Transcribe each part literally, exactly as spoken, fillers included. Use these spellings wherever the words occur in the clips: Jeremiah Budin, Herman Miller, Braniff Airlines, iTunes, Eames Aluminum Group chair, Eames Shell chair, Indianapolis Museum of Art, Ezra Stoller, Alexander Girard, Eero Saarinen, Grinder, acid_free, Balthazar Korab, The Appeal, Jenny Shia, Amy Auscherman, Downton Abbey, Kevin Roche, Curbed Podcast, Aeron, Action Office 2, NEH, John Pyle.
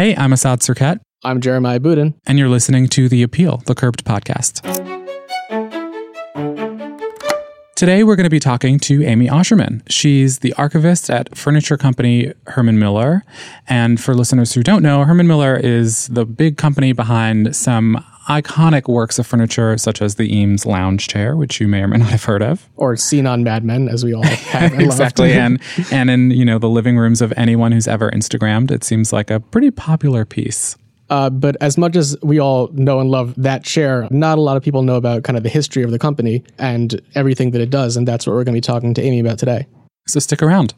Hey, I'm Asad Sarkat. I'm Jeremiah Budin. And you're listening to The Appeal, the Curbed Podcast. Today, we're going to be talking to Amy Auscherman. She's the archivist at furniture company Herman Miller. And for listeners who don't know, Herman Miller is the big company behind some iconic works of furniture, such as the Eames lounge chair, which you may or may not have heard of. Or seen on Mad Men, as we all have. Exactly. And, and in, you know, the living rooms of anyone who's ever Instagrammed, it seems like a pretty popular piece. Uh, but as much as we all know and love that chair, not a lot of people know about kind of the history of the company and everything that it does. And that's what we're going to be talking to Amy about today. So stick around.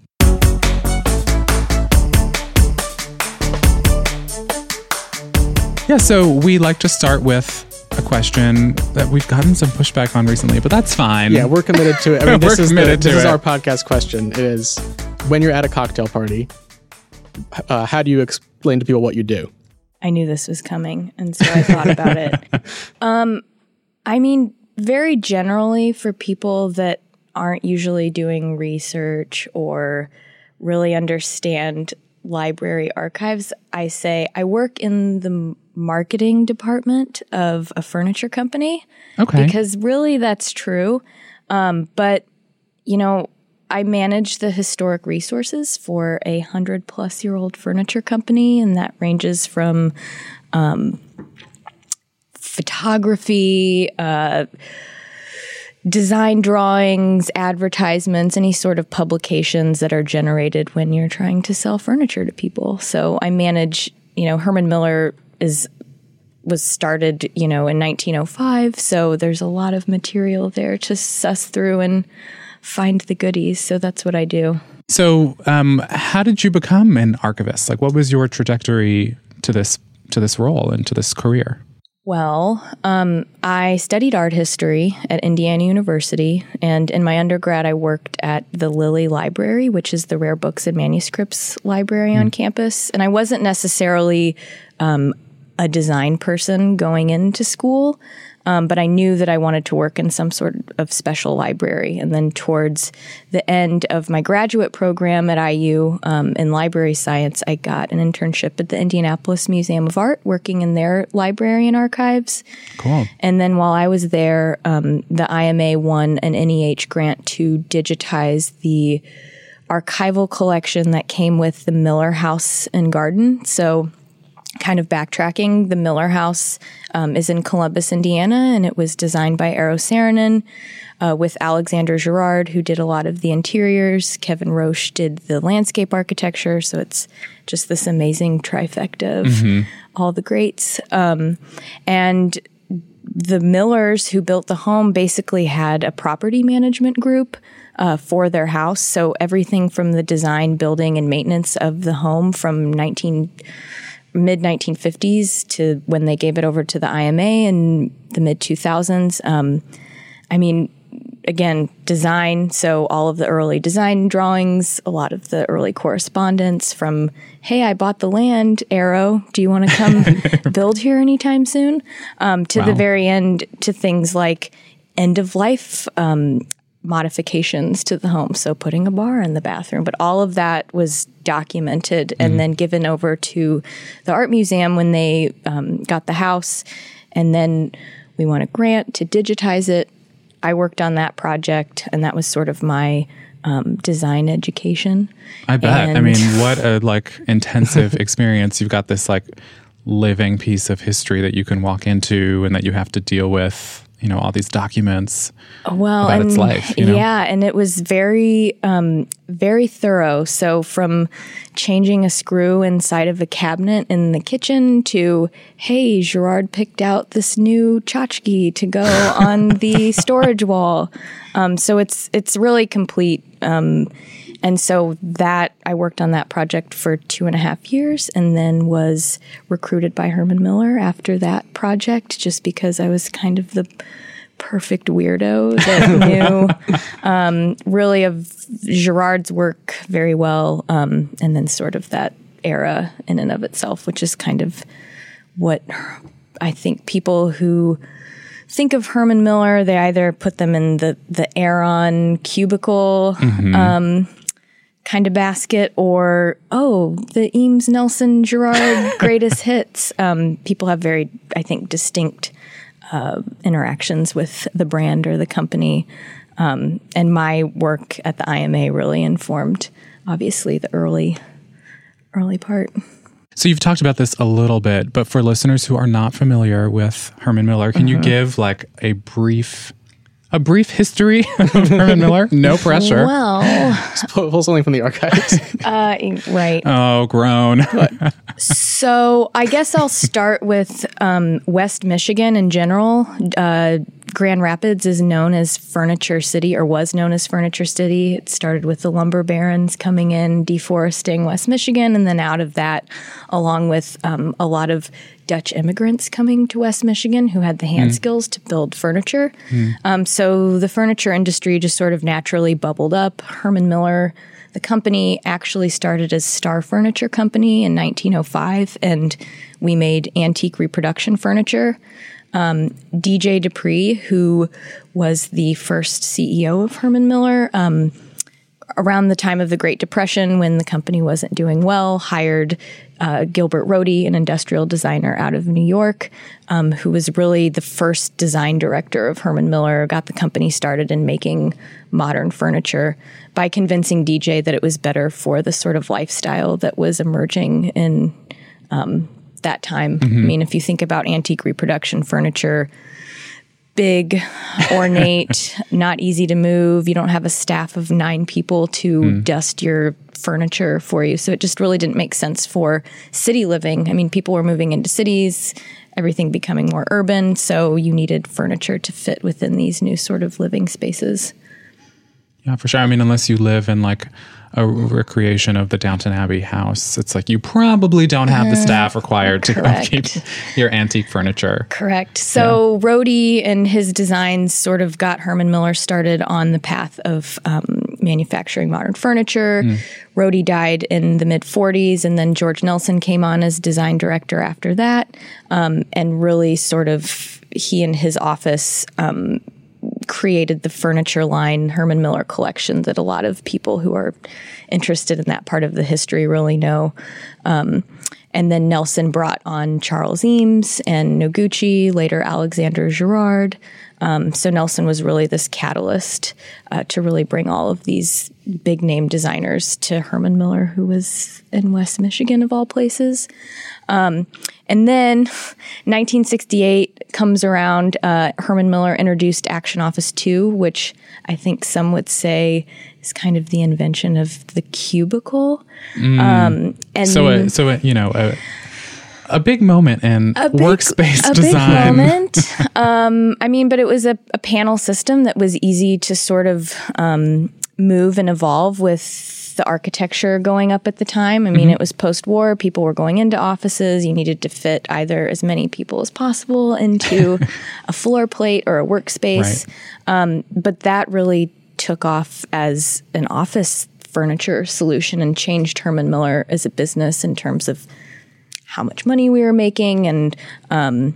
Yeah, so we like to start with a question that we've gotten some pushback on recently, but that's fine. Yeah, we're committed to it. I mean, this we're is committed the, to this it. This is our podcast question. It is, when you're at a cocktail party, uh, how do you explain to people what you do? I knew this was coming, and so I thought about it. Um, I mean, very generally for people that aren't usually doing research or really understand library archives, I say I work in the marketing department of a furniture company. Okay. Because really that's true. Um, but, you know, I manage the historic resources for a hundred plus year old furniture company. And that ranges from um, photography, uh, design drawings, advertisements, any sort of publications that are generated when you're trying to sell furniture to people. So I manage, you know, Herman Miller is was started, you know, in nineteen oh five. So there's a lot of material there to suss through and find the goodies. So that's what I do. So um, how did you become an archivist? Like, what was your trajectory to this to this role and to this career? Well, um, I studied art history at Indiana University, and in my undergrad, I worked at the Lilly Library, which is the rare books and manuscripts library mm. on campus. And I wasn't necessarily um, a design person going into school, um, but I knew that I wanted to work in some sort of special library. And then towards the end of my graduate program at I U um, in library science, I got an internship at the Indianapolis Museum of Art, working in their library and archives. Cool. And then while I was there, um, the I M A won an N E H grant to digitize the archival collection that came with the Miller House and Garden. So kind of backtracking, the Miller House um, is in Columbus, Indiana, and it was designed by Eero Saarinen uh, with Alexander Girard, who did a lot of the interiors. Kevin Roche did the landscape architecture, so it's just this amazing trifecta of mm-hmm. all the greats. Um, and the Millers who built the home basically had a property management group uh, for their house, so everything from the design, building, and maintenance of the home from nineteen... nineteen- mid nineteen fifties to when they gave it over to the I M A in the mid two thousands. Um, I mean, again, design. So all of the early design drawings, a lot of the early correspondence from, hey, I bought the land, Eero, do you want to come build here anytime soon? Um, to wow. the very end, to things like end of life um, modifications to the home. So putting a bar in the bathroom, but all of that was documented and mm-hmm. then given over to the art museum when they um, got the house. And then we won a grant to digitize it. I worked on that project, and that was sort of my um, design education. I bet. And I mean, what a like intensive experience. You've got this like living piece of history that you can walk into and that you have to deal with, you know, all these documents well, about and, its life. You know? Yeah, and it was very, um, very thorough. So from changing a screw inside of a cabinet in the kitchen to, hey, Girard picked out this new tchotchke to go on the storage wall. Um, so it's it's really complete. Um, and so that I worked on that project for two and a half years and then was recruited by Herman Miller after that project just because I was kind of the perfect weirdo that knew um, really of Girard's work very well um, and then sort of that era in and of itself, which is kind of what I think people who think of Herman Miller, they either put them in the, the Aeron cubicle mm-hmm. um, kind of basket, or, oh, the Eames, Nelson, Girard greatest hits. Um, people have very, I think, distinct uh, interactions with the brand or the company. Um, and my work at the I M A really informed, obviously, the early, early part. So you've talked about this a little bit, but for listeners who are not familiar with Herman Miller, can mm-hmm. you give like a brief... A brief history of Herman Miller. No pressure. Well, just pull, pull something from the archives. uh, right. Oh, grown. So I guess I'll start with um, West Michigan in general. Uh, Grand Rapids is known as Furniture City, or was known as Furniture City. It started with the lumber barons coming in, deforesting West Michigan, and then out of that, along with um, a lot of Dutch immigrants coming to West Michigan who had the hand mm. skills to build furniture. Mm. Um, so the furniture industry just sort of naturally bubbled up. Herman Miller, the company, actually started as Star Furniture Company in nineteen oh five, and we made antique reproduction furniture. Um, D J Dupree, who was the first C E O of Herman Miller, um, around the time of the Great Depression, when the company wasn't doing well, hired uh, Gilbert Rohde, an industrial designer out of New York, um, who was really the first design director of Herman Miller, got the company started in making modern furniture by convincing D J that it was better for the sort of lifestyle that was emerging in um, that time. Mm-hmm. I mean, if you think about antique reproduction furniture, big, ornate, not easy to move. You don't have a staff of nine people to mm. dust your furniture for you. So it just really didn't make sense for city living. I mean, people were moving into cities, everything becoming more urban. So you needed furniture to fit within these new sort of living spaces. Yeah, for sure. I mean, unless you live in like a recreation of the Downton Abbey house, it's like you probably don't have the staff required uh, to upkeep your antique furniture. Correct. So yeah. Rohde and his designs sort of got Herman Miller started on the path of um, manufacturing modern furniture. Mm. Rohde died in the mid-forties, and then George Nelson came on as design director after that, um, and really sort of he and his office um created the furniture line Herman Miller Collection that a lot of people who are interested in that part of the history really know. Um, and then Nelson brought on Charles Eames and Noguchi, later Alexander Girard. Um, so Nelson was really this catalyst uh, to really bring all of these big name designers to Herman Miller, who was in West Michigan of all places. Um, and then nineteen sixty-eight comes around, uh, Herman Miller introduced Action Office two, which I think some would say is kind of the invention of the cubicle. Mm. Um, and so, a, so a, you know, a, a big moment in a big, workspace a design. A big moment. um, I mean, but it was a, a panel system that was easy to sort of um, move and evolve with the architecture going up at the time. I mean, mm-hmm. it was post-war. People were going into offices. You needed to fit either as many people as possible into a floor plate or a workspace. Right. Um, but that really took off as an office furniture solution and changed Herman Miller as a business in terms of how much money we were making, and um,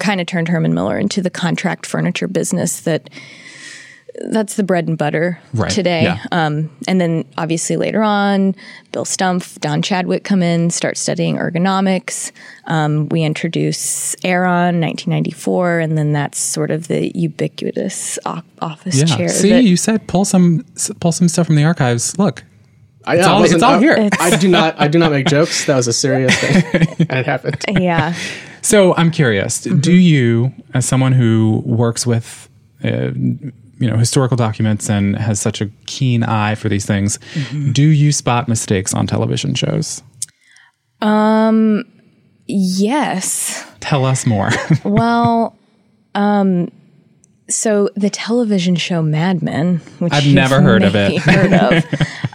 kind of turned Herman Miller into the contract furniture business that... That's the bread and butter right. today. Yeah. Um, and then obviously later on, Bill Stumpf, Don Chadwick come in, start studying ergonomics. Um, we introduce Aeron, nineteen ninety-four, and then that's sort of the ubiquitous office yeah. chair. See, that, you said pull some pull some stuff from the archives. Look, I, it's, I all, it's all here. It's, I do not I do not make jokes. That was a serious thing, and it happened. Yeah. So I'm curious. Mm-hmm. Do you, as someone who works with uh, you know, historical documents and has such a keen eye for these things. Mm-hmm. Do you spot mistakes on television shows? Um, yes. Tell us more. Well, um, so the television show Mad Men, which I've never heard of it. Heard of,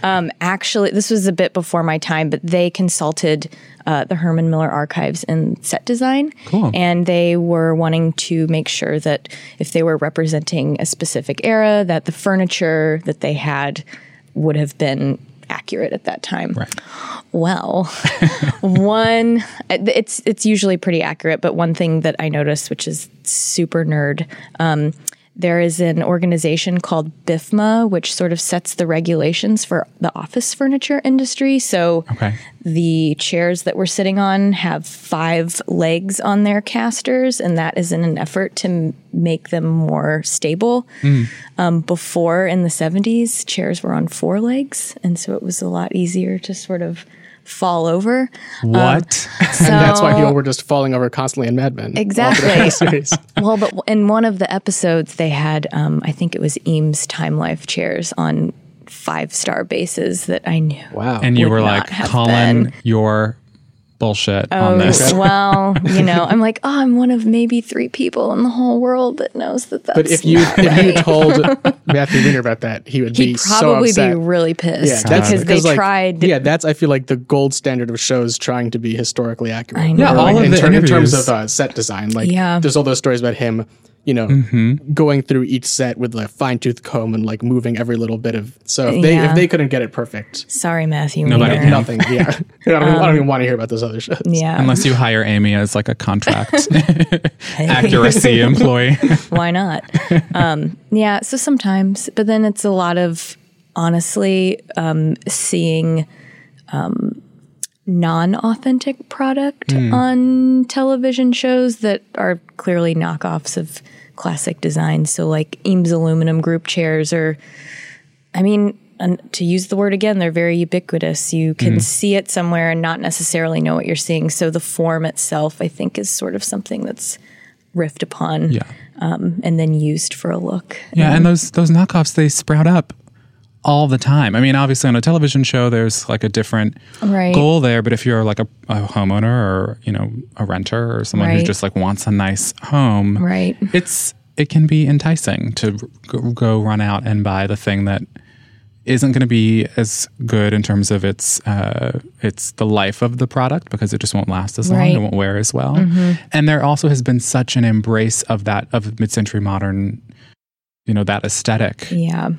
um, actually, this was a bit before my time, but they consulted uh, the Herman Miller archives in set design. Cool. And they were wanting to make sure that if they were representing a specific era, that the furniture that they had would have been accurate at that time. Right. Well, one, it's it's usually pretty accurate, but one thing that I noticed, which is super nerd, um, There is an organization called B I F M A, which sort of sets the regulations for the office furniture industry. So okay. the chairs that we're sitting on have five legs on their casters, and that is in an effort to m- make them more stable. Mm. Um, before, in the seventies, chairs were on four legs, and so it was a lot easier to sort of fall over. What? Um, so, and that's why people were just falling over constantly in Mad Men. Exactly. Well, but in one of the episodes, they had, um, I think it was Eames Time Life chairs on five-star bases that I knew. Wow. And you were like, Colin, been. your... bullshit oh, on this. Well, you know, I'm like, oh, I'm one of maybe three people in the whole world that knows that that's But if you if right. you told Matthew Weiner about that, he would He'd be so upset. He'd probably be really pissed yeah, that's, because they like, tried. Yeah, that's, I feel like, the gold standard of shows trying to be historically accurate. I know. Yeah, all like, of in, the term, in terms of uh, set design, like, yeah. there's all those stories about him, you know, mm-hmm. going through each set with a fine tooth comb and like moving every little bit of. So if they yeah. if they couldn't get it perfect, sorry, Matthew. Nobody, Weiner. Nothing. Yeah, I don't, um, I don't even want to hear about those other shows. Yeah, unless you hire Amy as like a contract accuracy employee. Why not? Um, yeah. So sometimes, but then it's a lot of honestly um, seeing. Um, non-authentic product mm. on television shows that are clearly knockoffs of classic designs. So like Eames Aluminum Group chairs are, I mean, and to use the word again, they're very ubiquitous. You can mm. see it somewhere and not necessarily know what you're seeing. So the form itself, I think, is sort of something that's riffed upon yeah. um, and then used for a look. Yeah, um, and those those knockoffs, they sprout up all the time. I mean, obviously on a television show, there's like a different right. goal there. But if you're like a, a homeowner or, you know, a renter or someone right. who just like wants a nice home, right. it's, it can be enticing to go run out and buy the thing that isn't going to be as good in terms of its, uh, it's the life of the product because it just won't last as long. Right. It won't wear as well. Mm-hmm. And there also has been such an embrace of that, of mid-century modern, you know, that aesthetic. Yeah.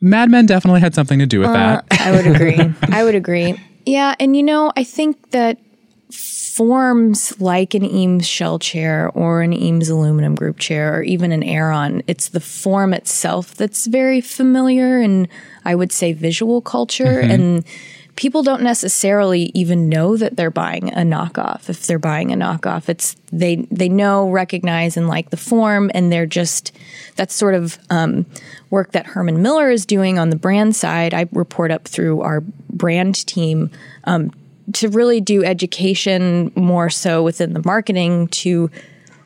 Mad Men definitely had something to do with uh, that. I would agree. I would agree. Yeah. And, you know, I think that forms like an Eames shell chair or an Eames aluminum group chair or even an Aeron, it's the form itself that's very familiar and I would say visual culture. Mm-hmm. And people don't necessarily even know that they're buying a knockoff. If they're buying a knockoff, it's they they know, recognize, and like the form, and they're just that's sort of um, work that Herman Miller is doing on the brand side. I report up through our brand team um, to really do education more so within the marketing to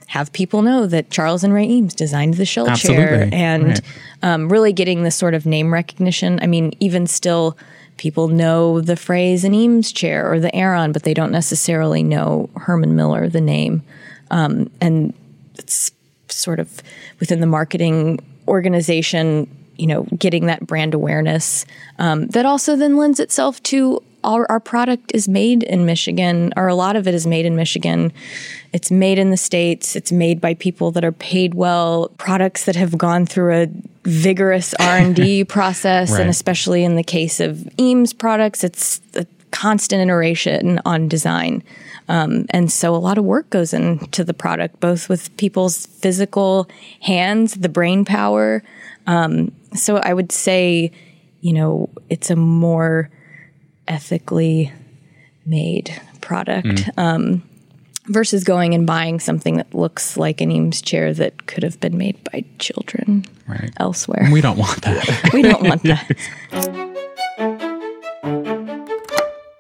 have people know that Charles and Ray Eames designed the shell Absolutely. chair and right. um, really getting this sort of name recognition. I mean, even still, people know the phrase an Eames chair or the Aeron, but they don't necessarily know Herman Miller, the name. Um, and it's sort of within the marketing organization, you know, getting that brand awareness um, that also then lends itself to our, our product is made in Michigan, or a lot of it is made in Michigan. It's made in the States. It's made by people that are paid well, products that have gone through a vigorous R and D process. Right. And especially in the case of Eames products, it's a constant iteration on design. Um, and so a lot of work goes into the product, both with people's physical hands, the brain power. Um, so I would say, you know, it's a more ethically made product. Mm. Um, versus going and buying something that looks like an Eames chair that could have been made by children right. elsewhere. We don't want that. We don't want that.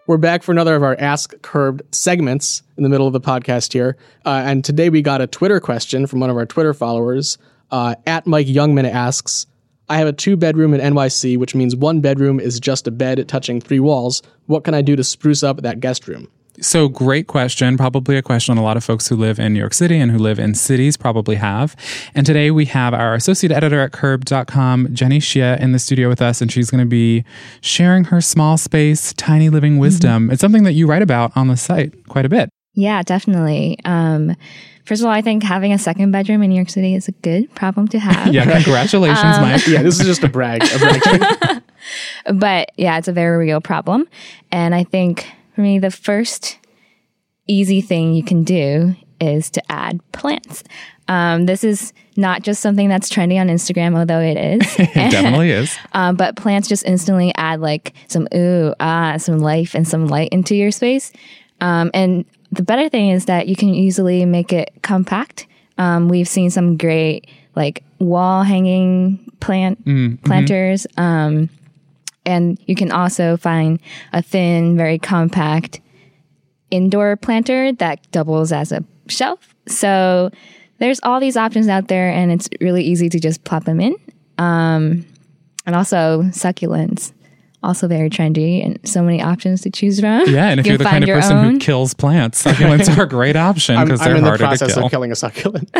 We're back for another of our Ask Curbed segments in the middle of the podcast here. Uh, and today we got a Twitter question from one of our Twitter followers. Uh, at Mike Youngman asks, I have a two-bedroom in N Y C, which means one bedroom is just a bed touching three walls. What can I do to spruce up that guest room? So great question, probably a question a lot of folks who live in New York City and who live in cities probably have. And today we have our associate editor at curbed dot com, Jenny Shia, in the studio with us, and she's going to be sharing her small space, tiny living wisdom. Mm-hmm. It's something that you write about on the site quite a bit. Yeah, definitely. Um, first of all, I think having a second bedroom in New York City is a good problem to have. Yeah, congratulations, um, Mike. Yeah, this is just a brag. A brag. But yeah, it's a very real problem. And I think for me, the first easy thing you can do is to add plants. Um, this is not just something that's trendy on Instagram, although it is. It definitely is. Um, but plants just instantly add like some ooh, ah, some life and some light into your space. Um, and the better thing is that you can easily make it compact. Um, we've seen some great like wall hanging plant mm, planters. Mm-hmm. Um, and you can also find a thin, very compact indoor planter that doubles as a shelf. So there's all these options out there, and it's really easy to just plop them in. Um, and also succulents, also very trendy, and so many options to choose from. Yeah, and if you you're the kind of person own. who kills plants, succulents are a great option because they're harder to kill. I'm in the process of killing a succulent.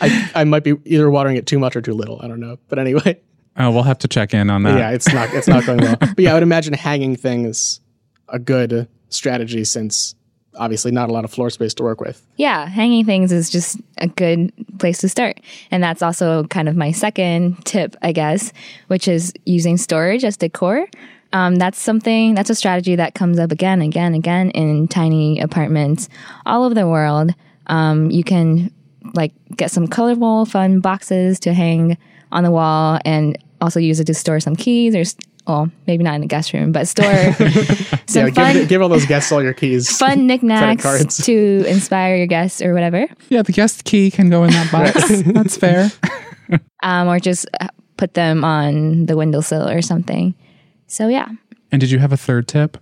I, I might be either watering it too much or too little. I don't know. But anyway. Oh, we'll have to check in on that. Yeah, it's not it's not going well. But yeah, I would imagine hanging things a good strategy since obviously not a lot of floor space to work with. Yeah, hanging things is just a good place to start. And that's also kind of my second tip, I guess, which is using storage as decor. Um, that's something, that's a strategy that comes up again, again, again in tiny apartments all over the world. Um, you can like get some colorful, fun boxes to hang on the wall and also use it to store some keys or st- well, maybe not in the guest room, but store some yeah, fun... Give, give all those guests all your keys. Fun knickknacks to inspire your guests or whatever. Yeah, the guest key can go in that box. That's fair. Um, or just put them on the windowsill or something. So, yeah. And did you have a third tip?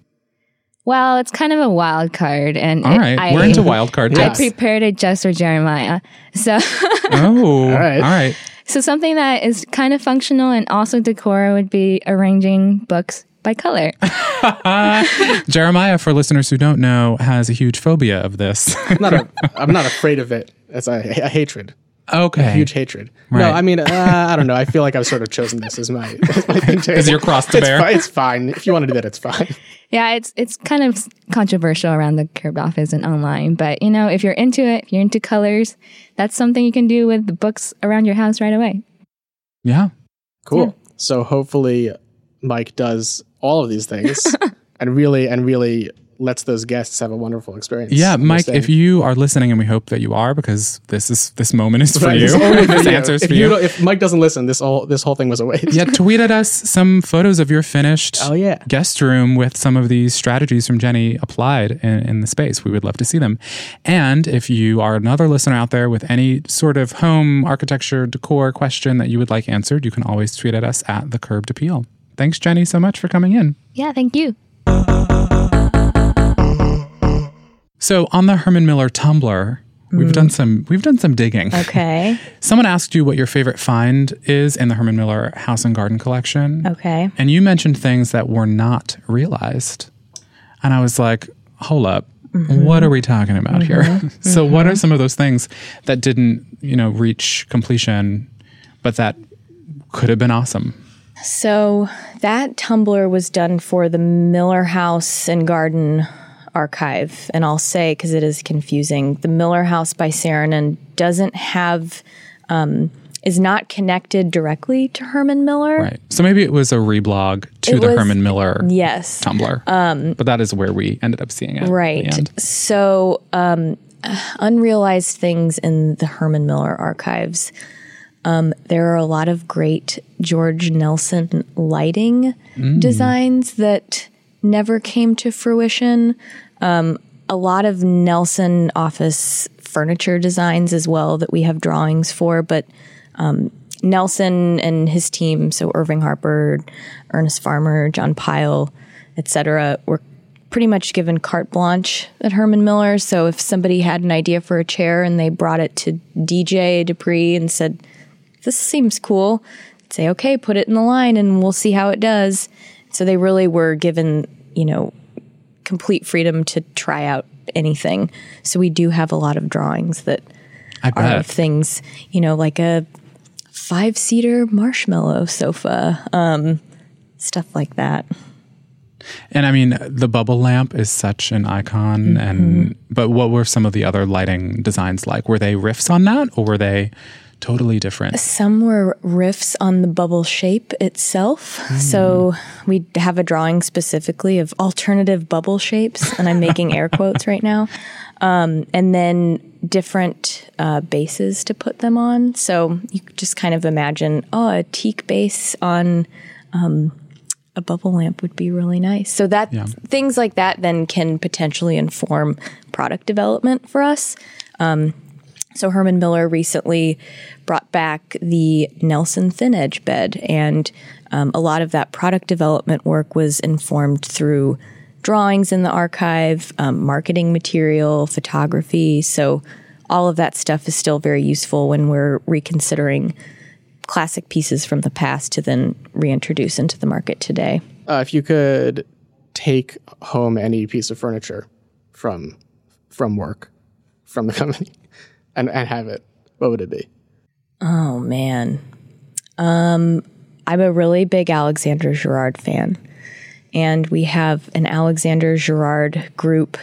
Well, it's kind of a wild card. And all right, it, we're I, into wild card tips. I prepared it just for Jeremiah. So... oh, all right. All right. So something that is kind of functional and also decor would be arranging books by color. Jeremiah, for listeners who don't know, has a huge phobia of this. I'm, not a, I'm not afraid of it. It's a, a hatred. Okay. A huge hatred. Right. No, I mean, uh, I don't know. I feel like I've sort of chosen this as my, as my thing to... As your cross to bear. It's, it's fine. If you want to do that, it's fine. Yeah, it's it's kind of controversial around the Curbed office and online. But, you know, if you're into it, if you're into colors, that's something you can do with the books around your house right away. Yeah. Cool. Yeah. So hopefully Mike does all of these things and really and really lets those guests have a wonderful experience. Yeah, Mike, if you are listening, and we hope that you are, because this is this moment is for right, you. This answer is for you. If Mike doesn't listen, this all this whole thing was a waste. Yeah, tweet at us some photos of your finished oh, yeah. guest room with some of these strategies from Jenny applied in, in the space. We would love to see them. And if you are another listener out there with any sort of home architecture decor question that you would like answered, you can always tweet at us at The Curbed Appeal. Thanks, Jenny, so much for coming in. Yeah, thank you. So on the Herman Miller Tumblr, we've mm. done some we've done some digging. Okay. Someone asked you what your favorite find is in the Herman Miller House and Garden collection. Okay. And you mentioned things that were not realized. And I was like, hold up. Mm-hmm. What are we talking about mm-hmm. here? So mm-hmm. what are some of those things that didn't, you know, reach completion, but that could have been awesome? So that Tumblr was done for the Miller House and Garden archive, and I'll say, because it is confusing, the Miller House by Saarinen doesn't have, um, is not connected directly to Herman Miller. Right. So maybe it was a reblog to it the was, Herman Miller yes. Tumblr. Um, but that is where we ended up seeing it. Right. So um, unrealized things in the Herman Miller archives. Um, there are a lot of great George Nelson lighting mm. designs that never came to fruition. Um, a lot of Nelson office furniture designs as well that we have drawings for, but um, Nelson and his team, so Irving Harper, Ernest Farmer, John Pyle, et cetera, were pretty much given carte blanche at Herman Miller. So if somebody had an idea for a chair and they brought it to D J Dupree and said, "This seems cool," I'd say, "Okay, put it in the line and we'll see how it does." So they really were given, you know, complete freedom to try out anything. So we do have a lot of drawings that I bet. Are of things, you know, like a five-seater marshmallow sofa, um, stuff like that. And I mean, the bubble lamp is such an icon. Mm-hmm. And but what were some of the other lighting designs like? Were they riffs on that, or were they totally different. Some were riffs on the bubble shape itself. Mm. So we have a drawing specifically of alternative bubble shapes, and I'm making air quotes right now. Um, and then different uh, bases to put them on. So you just kind of imagine, oh, a teak base on um, a bubble lamp would be really nice. So that yeah. things like that then can potentially inform product development for us. Um, so Herman Miller recently brought back the Nelson Thin Edge bed, and um, a lot of that product development work was informed through drawings in the archive, um, marketing material, photography. So all of that stuff is still very useful when we're reconsidering classic pieces from the past to then reintroduce into the market today. Uh, if you could take home any piece of furniture from from work, from the company, and, and have it, what would it be? Oh, man. Um, I'm a really big Alexander Girard fan. And we have an Alexander Girard group.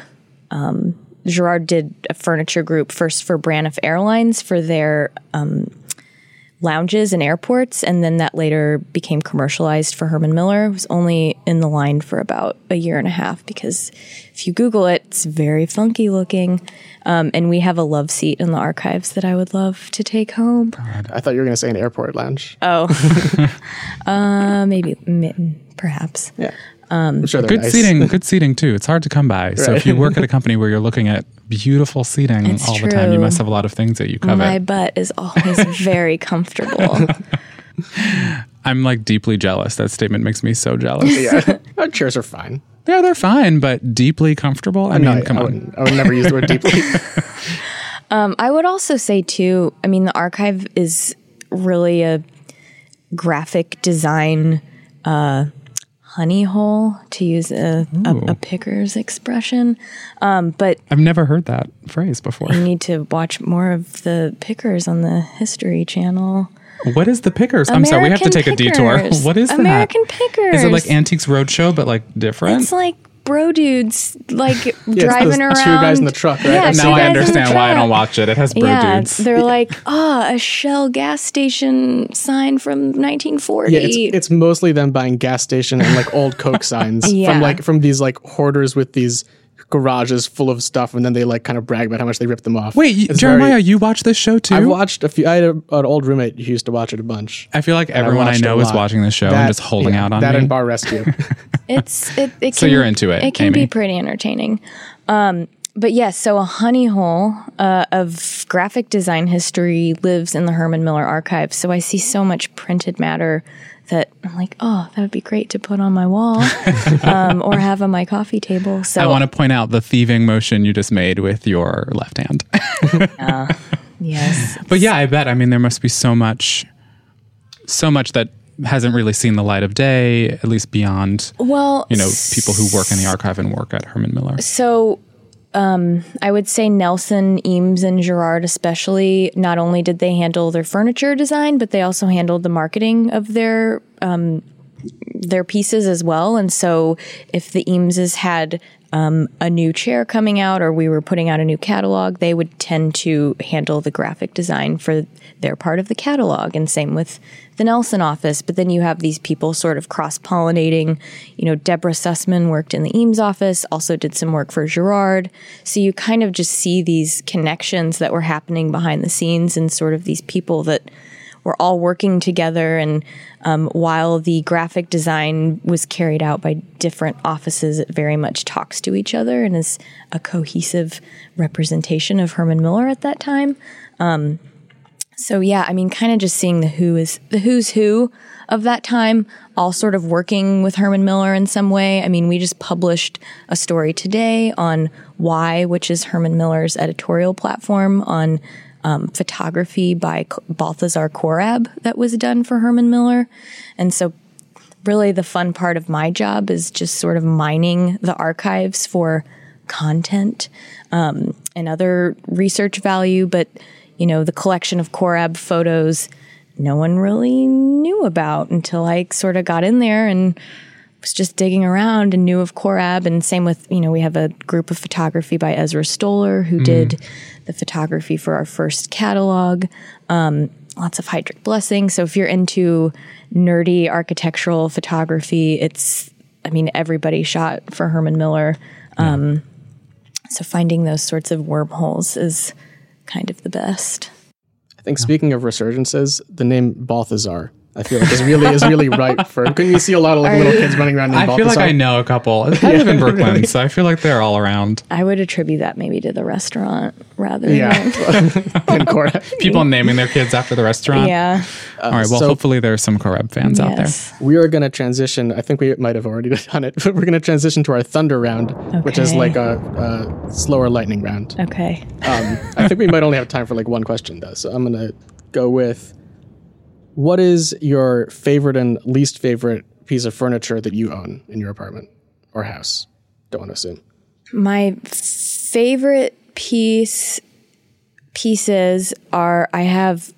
Um, Girard did a furniture group first for Braniff Airlines for their um, lounges and airports. And then that later became commercialized for Herman Miller. It was only in the line for about a year and a half because if you Google it, it's very funky looking. Um, and we have a love seat in the archives that I would love to take home. God, I thought you were going to say an airport lounge. Oh, uh, maybe, perhaps. Yeah. Um, sure good nice. seating, good seating too. It's hard to come by. Right. So if you work at a company where you're looking at beautiful seating it's all true. the time, you must have a lot of things that you covet. My butt is always very comfortable. I'm like deeply jealous. That statement makes me so jealous. Yeah, our chairs are fine. Yeah, they're fine, but deeply comfortable. I, I mean, know, come I on. I would never use the word deeply. um, I would also say too. I mean, the archive is really a graphic design. Uh, honey hole, to use a, a, a picker's expression. Um, but I've never heard that phrase before. You need to watch more of the Pickers on the History Channel. What is the Pickers? American I'm sorry, we have to take Pickers. a detour. What is that? American Pickers. Is it like Antiques Roadshow, but like different? It's like bro dudes, like yeah, driving around. Two guys in the truck, right? Yeah, now I understand why I don't watch it. It has bro yeah, dudes. They're yeah. like, ah, oh, a Shell gas station sign from nineteen forty. Yeah, it's, it's mostly them buying gas station and like old Coke signs yeah. from like from these like hoarders with these garages full of stuff, and then they like kind of brag about how much they ripped them off. Wait, it's Jeremiah, very, you watch this show too? I watched a few. I had a, an old roommate who used to watch it a bunch. I feel like everyone I, I know is watching this show that, and just holding yeah, out on that me. And Bar Rescue. It's it, it can, so you're into it. It can Amy. be pretty entertaining, um, but yes. Yeah, so a honey hole uh, of graphic design history lives in the Herman Miller archive. So I see so much printed matter that I'm like, oh, that would be great to put on my wall um, or have on my coffee table. So I want to point out the thieving motion you just made with your left hand. uh, yes, but yeah, I bet. I mean, there must be so much, so much that hasn't really seen the light of day, at least beyond, well, you know, people who work in the archive and work at Herman Miller. So um, I would say Nelson, Eames, and Girard especially, not only did they handle their furniture design, but they also handled the marketing of their um, their pieces as well. And so if the Eameses had um, a new chair coming out or we were putting out a new catalog, they would tend to handle the graphic design for their part of the catalog. And same with the Nelson office. But then you have these people sort of cross-pollinating. You know, Deborah Sussman worked in the Eames office, also did some work for Girard. So you kind of just see these connections that were happening behind the scenes and sort of these people that were all working together. And um, while the graphic design was carried out by different offices, it very much talks to each other and is a cohesive representation of Herman Miller at that time. Um So yeah, I mean, kind of just seeing the who is the who's who of that time, all sort of working with Herman Miller in some way. I mean, we just published a story today on Why, which is Herman Miller's editorial platform on um, photography by Balthazar Korab that was done for Herman Miller. And so really the fun part of my job is just sort of mining the archives for content um, and other research value, but you know, the collection of Korab photos no one really knew about until I sort of got in there and was just digging around and knew of Korab. And same with, you know, we have a group of photography by Ezra Stoller who mm. did the photography for our first catalog. Um, lots of hydric blessings. So if you're into nerdy architectural photography, it's, I mean, everybody shot for Herman Miller. Um, yeah. So finding those sorts of wormholes is kind of the best. I think, speaking of resurgences, the name Balthazar, I feel like, is really is really ripe for. Couldn't you see a lot of like, little kids running around in I Balthazar? Feel like I know a couple. I live in Brooklyn, really? So I feel like they're all around. I would attribute that maybe to the restaurant rather yeah. than people naming their kids after the restaurant. Yeah. Uh, all right. Well, so, hopefully there are some Korab fans yes. out there. We are going to transition. I think we might have already done it, but we're going to transition to our thunder round, okay. which is like a, a slower lightning round. Okay. Um, I think we might only have time for like one question though, so I'm going to go with. What is your favorite and least favorite piece of furniture that you own in your apartment or house? Don't want to assume. My favorite piece pieces are, I have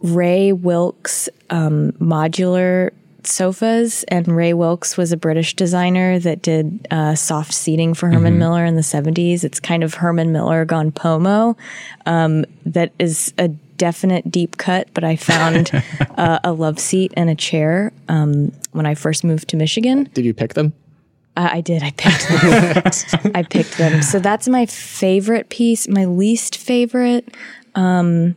Ray Wilkes um, modular sofas, and Ray Wilkes was a British designer that did uh, soft seating for Herman mm-hmm. Miller in the seventies. It's kind of Herman Miller gone Pomo. Um, that is a definite deep cut, but I found uh, a love seat and a chair um, when I first moved to Michigan. Did you pick them? Uh, I did. I picked them. I picked them. So that's my favorite piece. My least favorite. Um,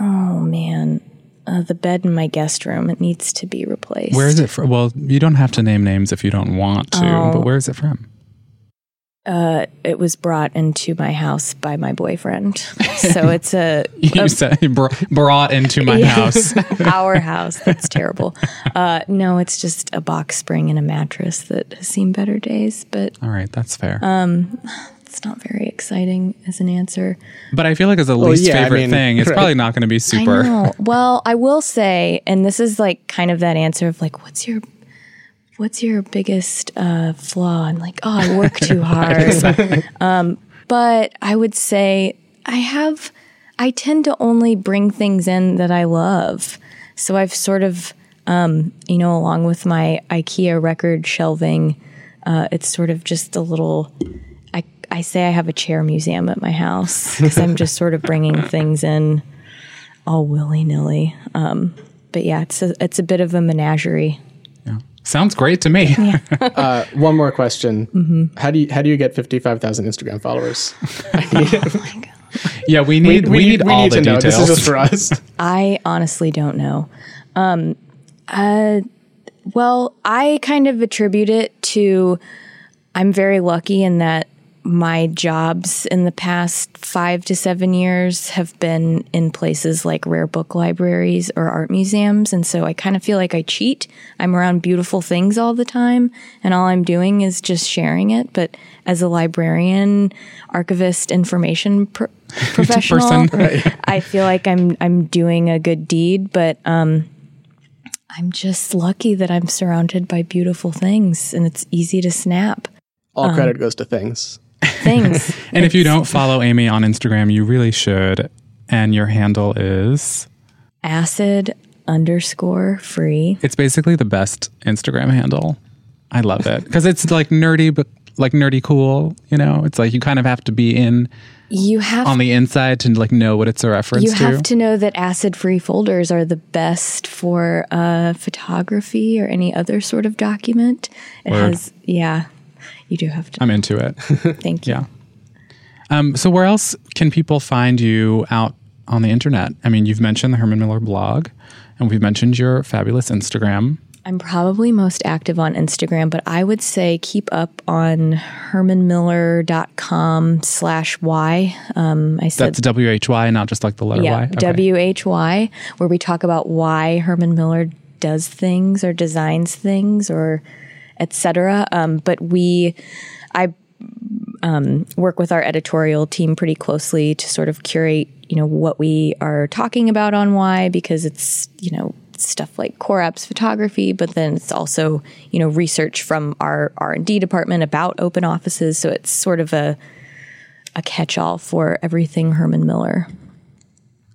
oh, man. Uh, the bed in my guest room. It needs to be replaced. Where is it from? Well, you don't have to name names if you don't want to, oh. but where is it from? Uh, it was brought into my house by my boyfriend. So it's a... you a, said br- brought into my yeah, house. Our house. That's terrible. Uh, no, it's just a box spring and a mattress that has seen better days, but... All right, that's fair. Um, it's not very exciting as an answer. But I feel like as a well, least yeah, favorite I mean, thing, it's right. probably not going to be super... I know. Well, I will say, and this is like kind of that answer of like, what's your... What's your biggest uh, flaw? And like, oh, I work too hard. um, but I would say I have, I tend to only bring things in that I love. So I've sort of, um, you know, along with my IKEA record shelving, uh, it's sort of just a little, I, I say I have a chair museum at my house because I'm just sort of bringing things in all willy-nilly. Um, but yeah, it's a, it's a bit of a menagerie. Sounds great to me. Yeah. uh, one more question. Mm-hmm. How do you how do you get fifty-five thousand Instagram followers? Oh my God. Yeah, we need we, we, we need, we all need the to details. Know. This is just for us. I honestly don't know. Um, uh, well, I kind of attribute it to I'm very lucky in that my jobs in the past five to seven years have been in places like rare book libraries or art museums. And so I kind of feel like I cheat. I'm around beautiful things all the time, and all I'm doing is just sharing it. But as a librarian, archivist, information pr- professional, I feel like I'm I'm doing a good deed. But um, I'm just lucky that I'm surrounded by beautiful things, and it's easy to snap. All um, credit goes to things. Thanks. And if you don't follow Amy on Instagram, you really should. And your handle is? Acid underscore free. It's basically the best Instagram handle. I love it. Because it's like nerdy, but like nerdy cool, you know? It's like you kind of have to be in... You have on the inside to like know what it's a reference you to. You have to know that acid-free folders are the best for uh, photography or any other sort of document. It Word. Has, yeah... You do have to. I'm into it. Thank you. Yeah. Um, so where else can people find you out on the internet? I mean, you've mentioned the Herman Miller blog, and we've mentioned your fabulous Instagram. I'm probably most active on Instagram, but I would say keep up on hermanmiller.com slash Y. Um, I said that's W H Y, not just like the letter yeah, Y? Yeah, okay. W H Y, where we talk about why Herman Miller does things or designs things or... et cetera. Um, but we, I um, work with our editorial team pretty closely to sort of curate, you know, what we are talking about on Why, because it's, you know, stuff like Korab's photography, but then it's also, you know, research from our R and D department about open offices. So it's sort of a, a catch-all for everything Herman Miller.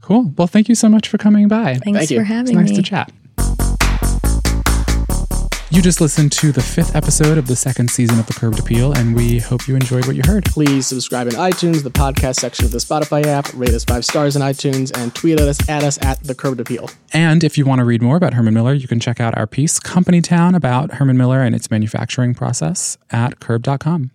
Cool. Well, thank you so much for coming by. Thanks thank for you. having me. It's nice me. to chat. You just listened to the fifth episode of the second season of The Curbed Appeal, and we hope you enjoyed what you heard. Please subscribe in iTunes, the podcast section of the Spotify app, rate us five stars in iTunes, and tweet at us at us at The Curbed Appeal. And if you want to read more about Herman Miller, you can check out our piece, Company Town, about Herman Miller and its manufacturing process at curb dot com.